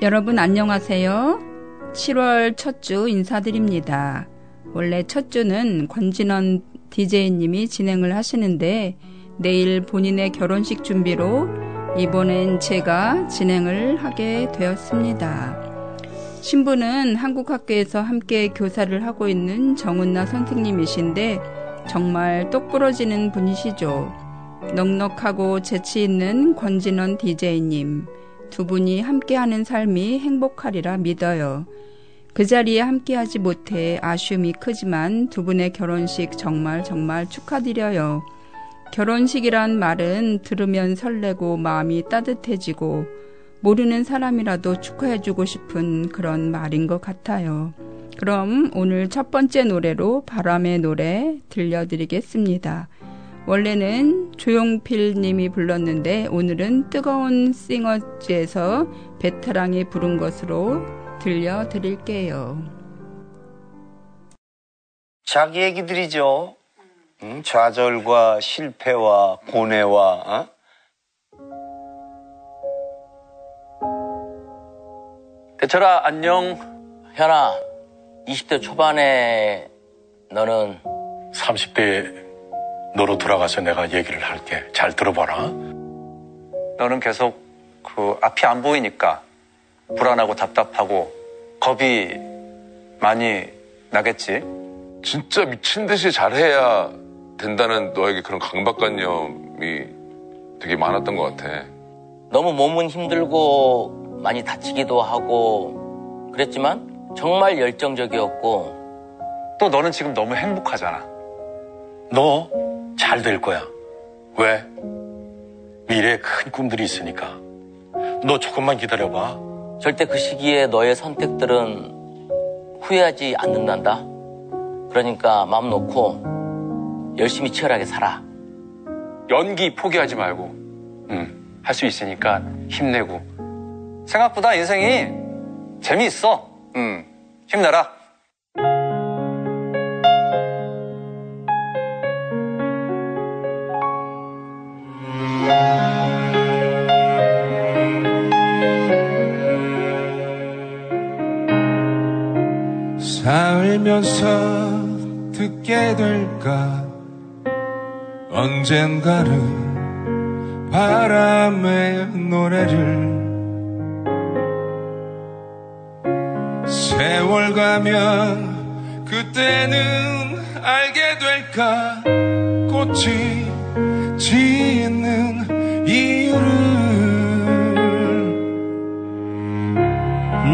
여러분 안녕하세요. 7월 첫 주 인사드립니다. 원래 첫 주는 권진원 DJ님이 진행을 하시는데 내일 본인의 결혼식 준비로 이번엔 제가 진행을 하게 되었습니다. 신부는 한국학교에서 함께 교사를 하고 있는 정은나 선생님이신데 정말 똑 부러지는 분이시죠. 넉넉하고 재치 있는 권진원 DJ님. 두 분이 함께하는 삶이 행복하리라 믿어요. 그 자리에 함께하지 못해 아쉬움이 크지만 두 분의 결혼식 정말 축하드려요. 결혼식이란 말은 들으면 설레고 마음이 따뜻해지고 모르는 사람이라도 축하해주고 싶은 그런 말인 것 같아요. 그럼 오늘 첫 번째 노래로 바람의 노래 들려드리겠습니다. 원래는 조용필님이 불렀는데 오늘은 뜨거운 싱어즈에서 베테랑이 부른 것으로 들려드릴게요. 자기 얘기들이죠. 좌절과 실패와 고뇌와 대철아 안녕. 현아 20대 초반에 너는 30대 너로 돌아가서 내가 얘기를 할게. 잘 들어봐라. 너는 계속 그 앞이 안 보이니까 불안하고 답답하고 겁이 많이 나겠지? 진짜 미친 듯이 잘해야 된다는 너에게 그런 강박관념이 되게 많았던 것 같아. 너무 몸은 힘들고 많이 다치기도 하고 그랬지만 정말 열정적이었고 또 너는 지금 너무 행복하잖아. 너 잘 될 거야. 왜? 미래에 큰 꿈들이 있으니까. 너 조금만 기다려봐. 절대 그 시기에 너의 선택들은 후회하지 않는단다. 그러니까 마음 놓고 열심히 치열하게 살아. 연기 포기하지 말고 할 수 있으니까 힘내고. 생각보다 인생이 재미있어. 힘내라. 살면서 듣게 될까 언젠가는 바람의 노래를 세월 가면 그때는 알게 될까 꽃이 지는 이유를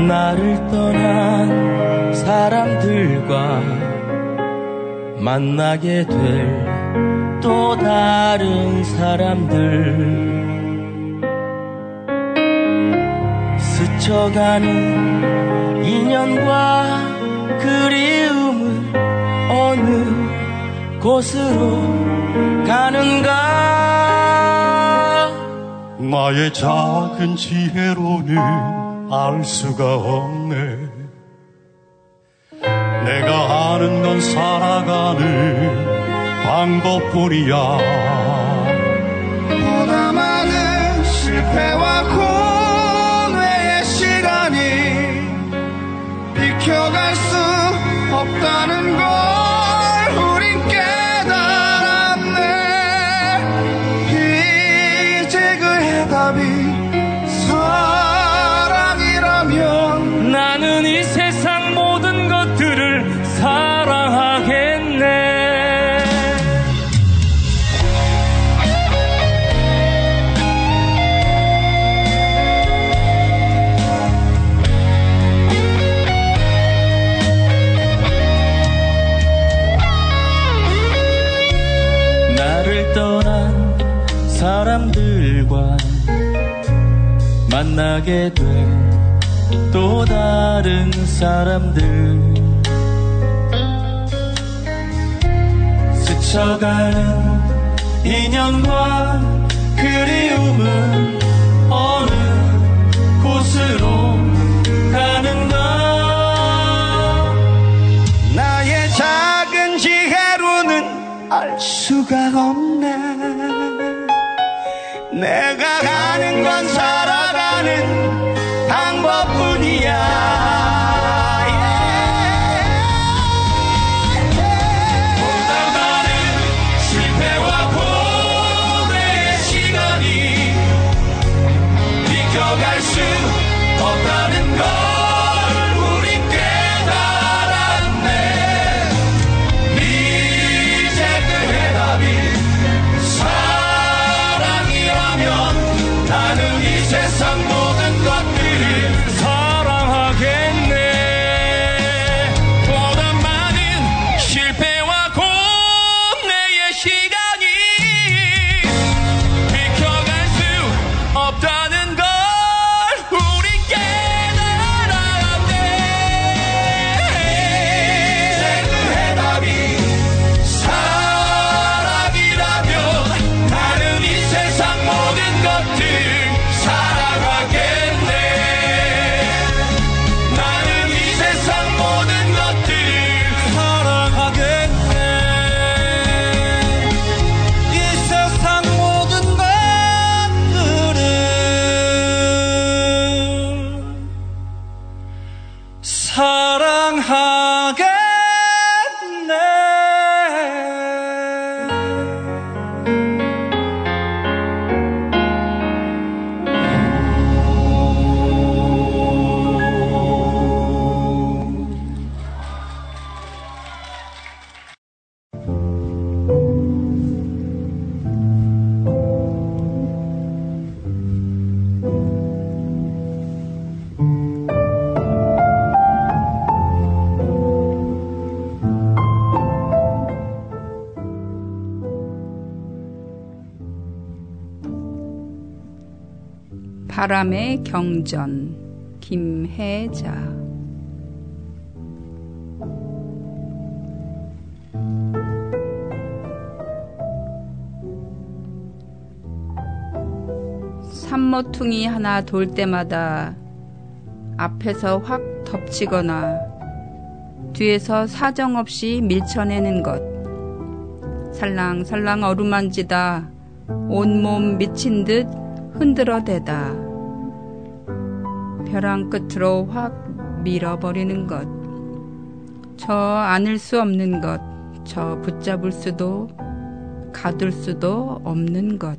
나를 떠난 사람들과 만나게 될 또 다른 사람들, 스쳐가는 인연과 그리움을 어느 곳으로 가는가. 나의 작은 지혜로는 알 수가 없네. 내가 아는 건 살아가는 방법뿐이야. 보다 많은 실패와 고뇌의 시간이 비켜갈 수 없다는 걸 우린 깨달았네. 이제 그 해답이 사랑이라면 나는 이 세상 모든 것들을 사랑하겠네. 나를 떠난 사람들과 만나게 된 또 다른 사람들, 스쳐가는 인연과 그리움은 어느 곳으로 가는가. 나의 작은 지혜로는 알 수가 없네. 내가 가는 건 살아가는 방법뿐이야. 바람의 경전, 김혜자. 산모퉁이 하나 돌 때마다 앞에서 확 덮치거나 뒤에서 사정없이 밀쳐내는 것, 살랑살랑 어루만지다 온몸 미친 듯 흔들어대다 벼랑 끝으로 확 밀어버리는 것, 저 안을 수 없는 것, 저 붙잡을 수도 가둘 수도 없는 것,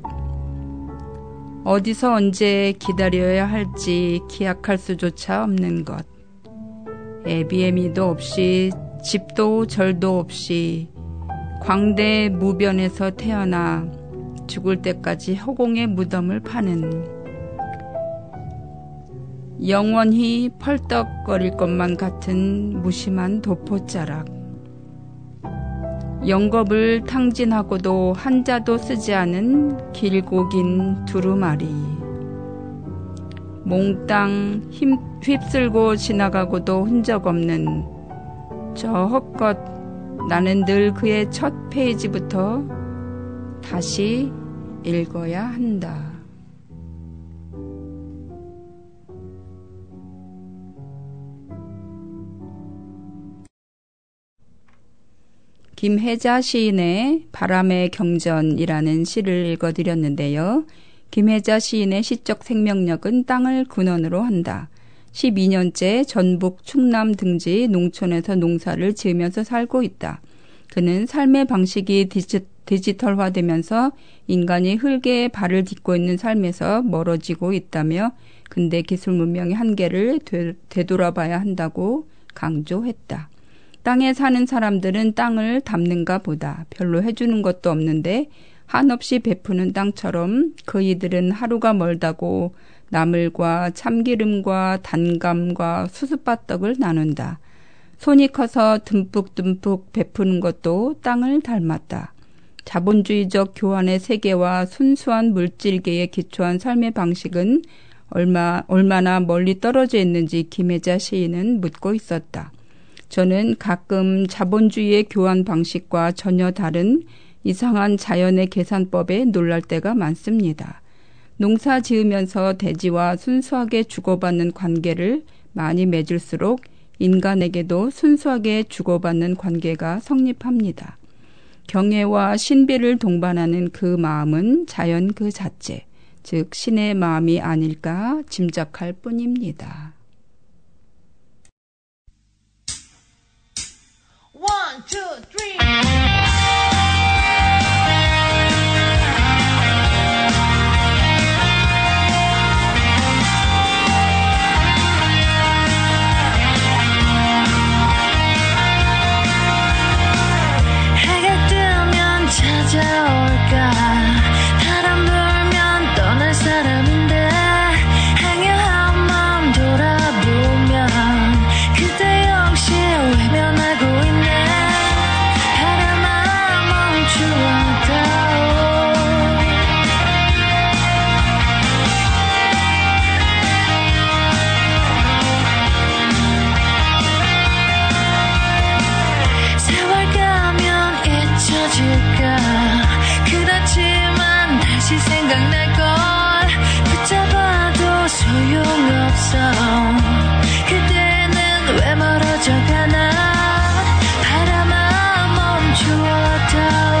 어디서 언제 기다려야 할지 기약할 수조차 없는 것, 애비애미도 없이 집도 절도 없이 광대 무변에서 태어나 죽을 때까지 허공의 무덤을 파는 영원히 펄떡거릴 것만 같은 무심한 도포자락. 영겁을 탕진하고도 한자도 쓰지 않은 길고 긴 두루마리. 몽땅 휩쓸고 지나가고도 흔적 없는 저 헛것, 나는 늘 그의 첫 페이지부터 다시 읽어야 한다. 김혜자 시인의 바람의 경전이라는 시를 읽어드렸는데요. 김혜자 시인의 시적 생명력은 땅을 근원으로 한다. 12년째 전북 충남 등지 농촌에서 농사를 지으면서 살고 있다. 그는 삶의 방식이 디지털화되면서 인간이 흙에 발을 딛고 있는 삶에서 멀어지고 있다며 근대 기술 문명의 한계를 되돌아봐야 한다고 강조했다. 땅에 사는 사람들은 땅을 닮는가 보다. 별로 해주는 것도 없는데 한없이 베푸는 땅처럼 그 이들은 하루가 멀다고 나물과 참기름과 단감과 수수바떡을 나눈다. 손이 커서 듬뿍듬뿍 베푸는 것도 땅을 닮았다. 자본주의적 교환의 세계와 순수한 물질계에 기초한 삶의 방식은 얼마나 멀리 떨어져 있는지 김혜자 시인은 묻고 있었다. 저는 가끔 자본주의의 교환 방식과 전혀 다른 이상한 자연의 계산법에 놀랄 때가 많습니다. 농사 지으면서 대지와 순수하게 주고받는 관계를 많이 맺을수록 인간에게도 순수하게 주고받는 관계가 성립합니다. 경애와 신비를 동반하는 그 마음은 자연 그 자체, 즉 신의 마음이 아닐까 짐작할 뿐입니다. 1, 2, 3. 해가 뜨면 찾아올까? 바람 불면 떠날 사람인데 항해한 마음 돌아보면 그대 역시 외면하고 있네. 그렇지만 다시 생각날 걸 붙잡아도 소용없어. 그때는 왜 멀어져 가나? 바람아 멈추었다.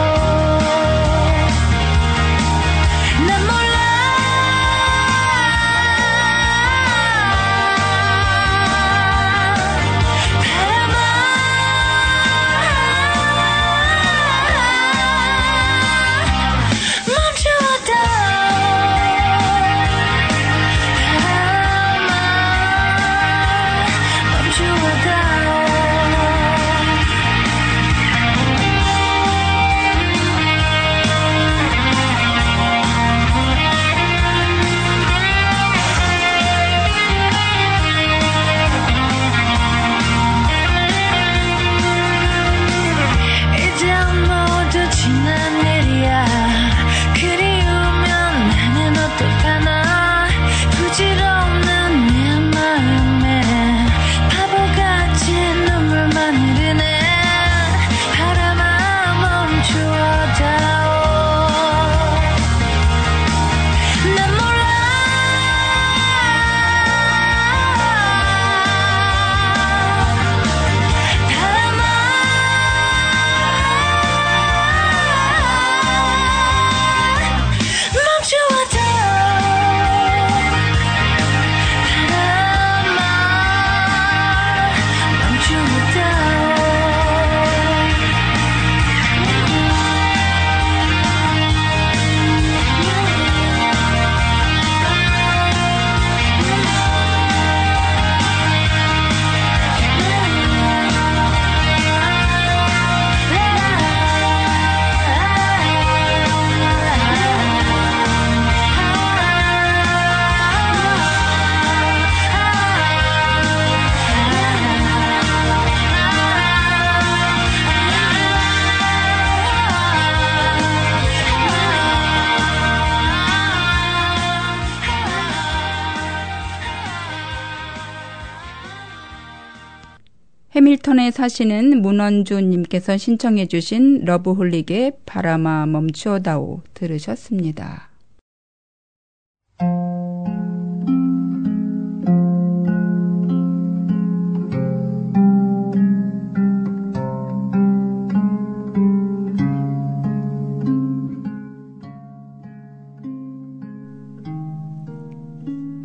해밀턴에 사시는 문원주님께서 신청해 주신 러브홀릭의 바람아 멈추어다오 들으셨습니다.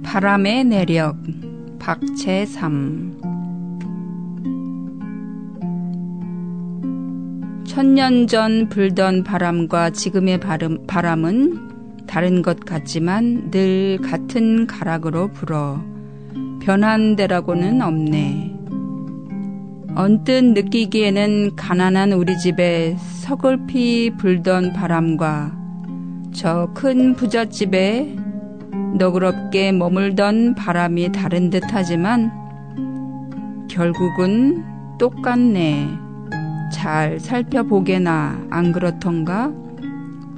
바람의 내력, 박재삼. 천년 전 불던 바람과 지금의 바람은 다른 것 같지만 늘 같은 가락으로 불어 변한 데라고는 없네. 언뜻 느끼기에는 가난한 우리 집에 서글피 불던 바람과 저 큰 부잣집에 너그럽게 머물던 바람이 다른 듯하지만 결국은 똑같네. 잘 살펴보게나 안 그렇던가?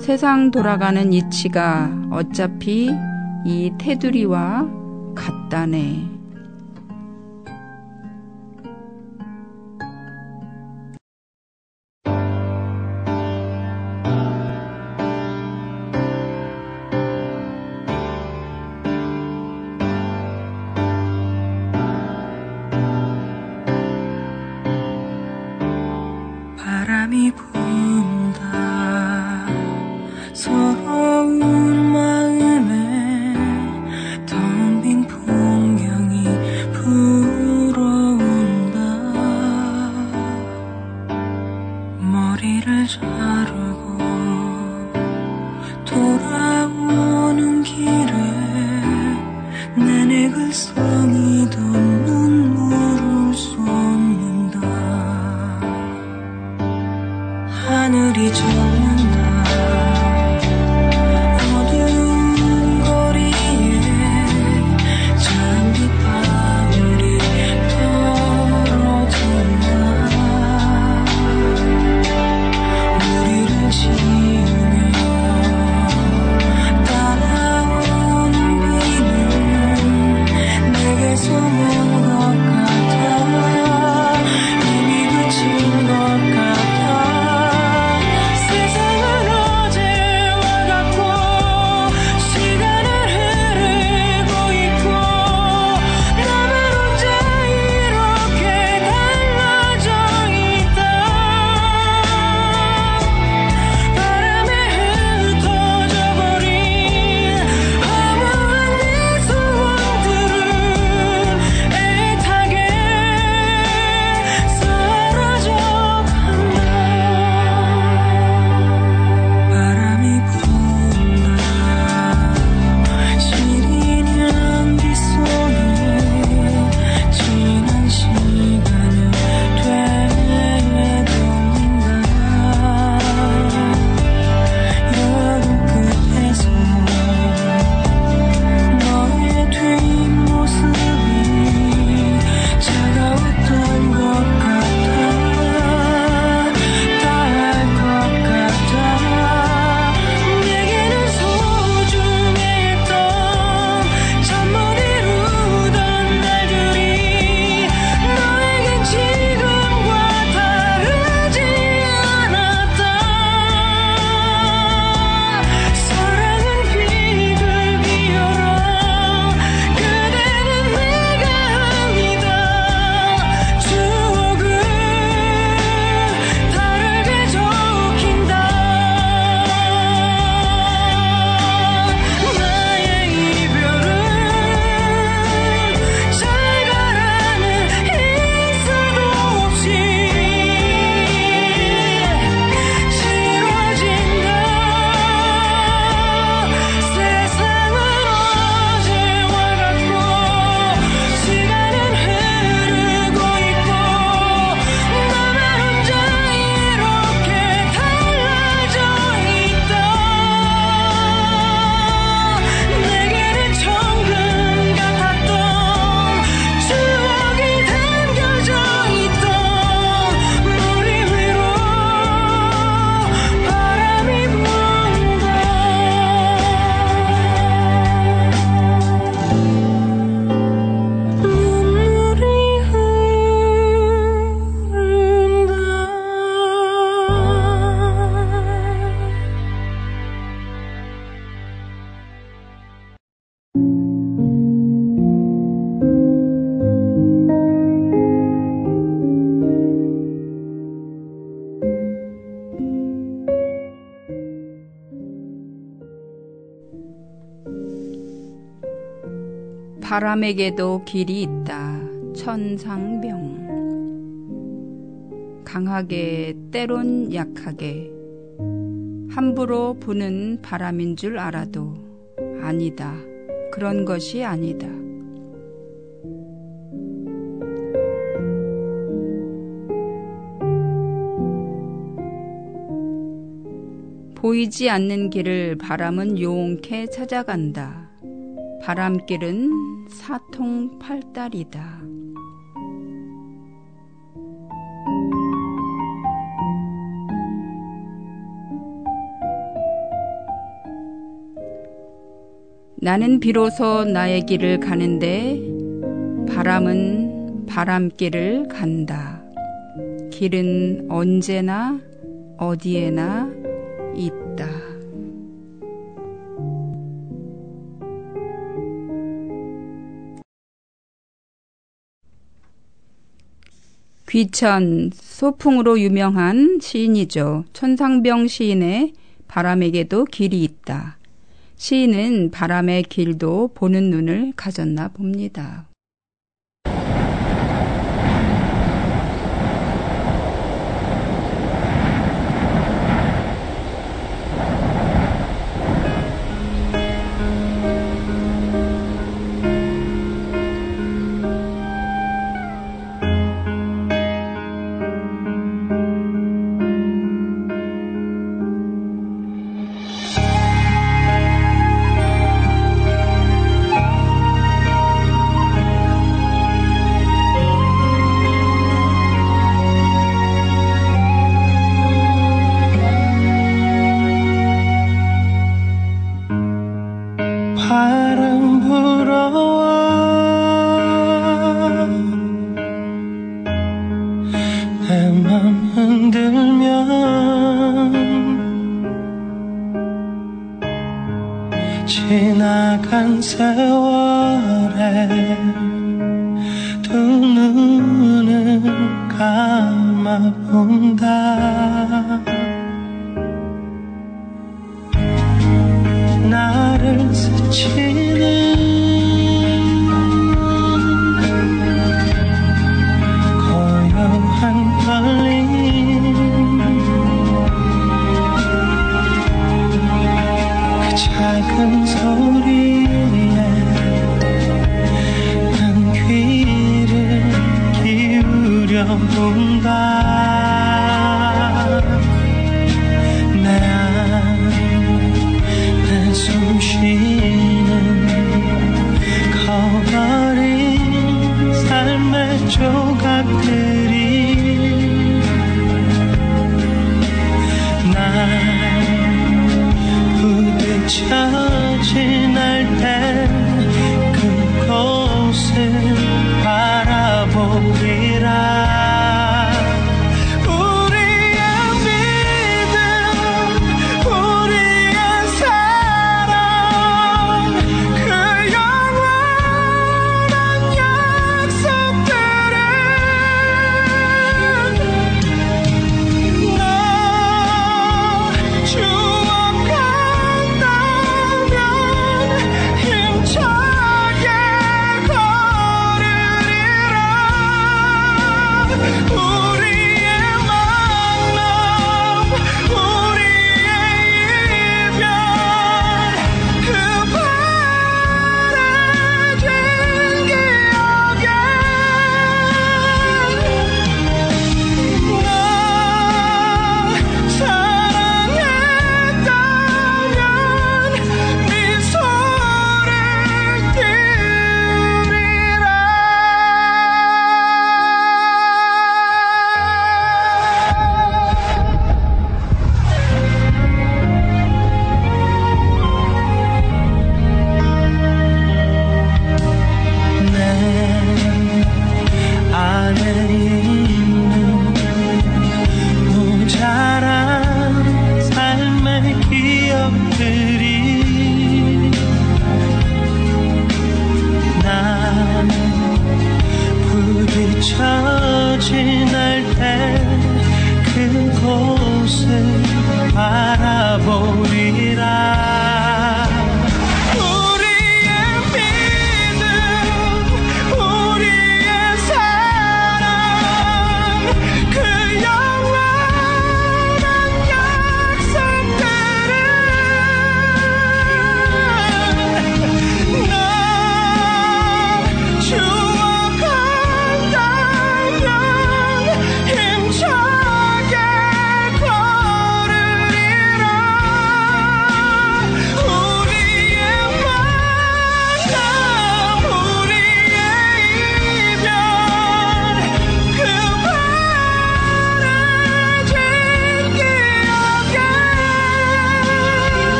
세상 돌아가는 이치가 어차피 이 테두리와 같다네. 사람에게도 길이 있다. 천상병. 강하게 때론 약하게 함부로 부는 바람인 줄 알아도 아니다. 그런 것이 아니다. 보이지 않는 길을 바람은 용케 찾아간다. 바람길은 사통팔달이다. 나는 비로소 나의 길을 가는데 바람은 바람길을 간다. 길은 언제나 어디에나 있다. 귀천, 소풍으로 유명한 시인이죠. 천상병 시인의 바람에게도 길이 있다. 시인은 바람의 길도 보는 눈을 가졌나 봅니다. 바라보리라. 우리의 믿음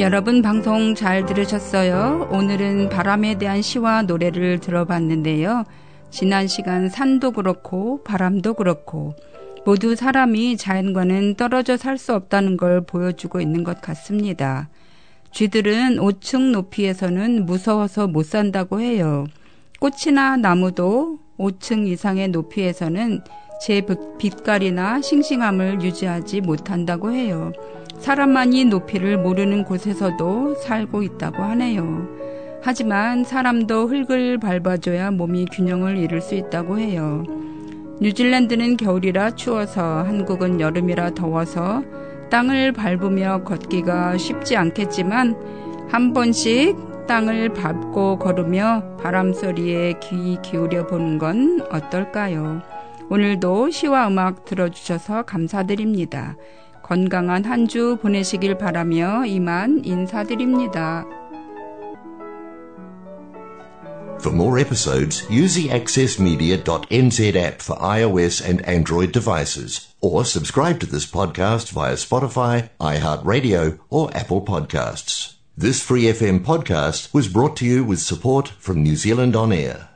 여러분 방송 잘 들으셨어요? 오늘은 바람에 대한 시와 노래를 들어봤는데요. 지난 시간 산도 그렇고 바람도 그렇고 모두 사람이 자연과는 떨어져 살 수 없다는 걸 보여주고 있는 것 같습니다. 쥐들은 5층 높이에서는 무서워서 못 산다고 해요. 꽃이나 나무도 5층 이상의 높이에서는 제 빛깔이나 싱싱함을 유지하지 못한다고 해요. 사람만이 높이를 모르는 곳에서도 살고 있다고 하네요. 하지만 사람도 흙을 밟아줘야 몸이 균형을 잃을 수 있다고 해요. 뉴질랜드는 겨울이라 추워서 한국은 여름이라 더워서 땅을 밟으며 걷기가 쉽지 않겠지만 한 번씩 땅을 밟고 걸으며 바람 소리에 귀 기울여 보는 건 어떨까요? 오늘도 시와 음악 들어주셔서 감사드립니다. 건강한 한 주 보내시길 바라며 이만 인사드립니다. For more episodes, use the accessmedia.nz app for iOS and Android devices, or subscribe to this podcast via Spotify, iHeartRadio, or Apple Podcasts. This Free FM podcast was brought to you with support from New Zealand on Air.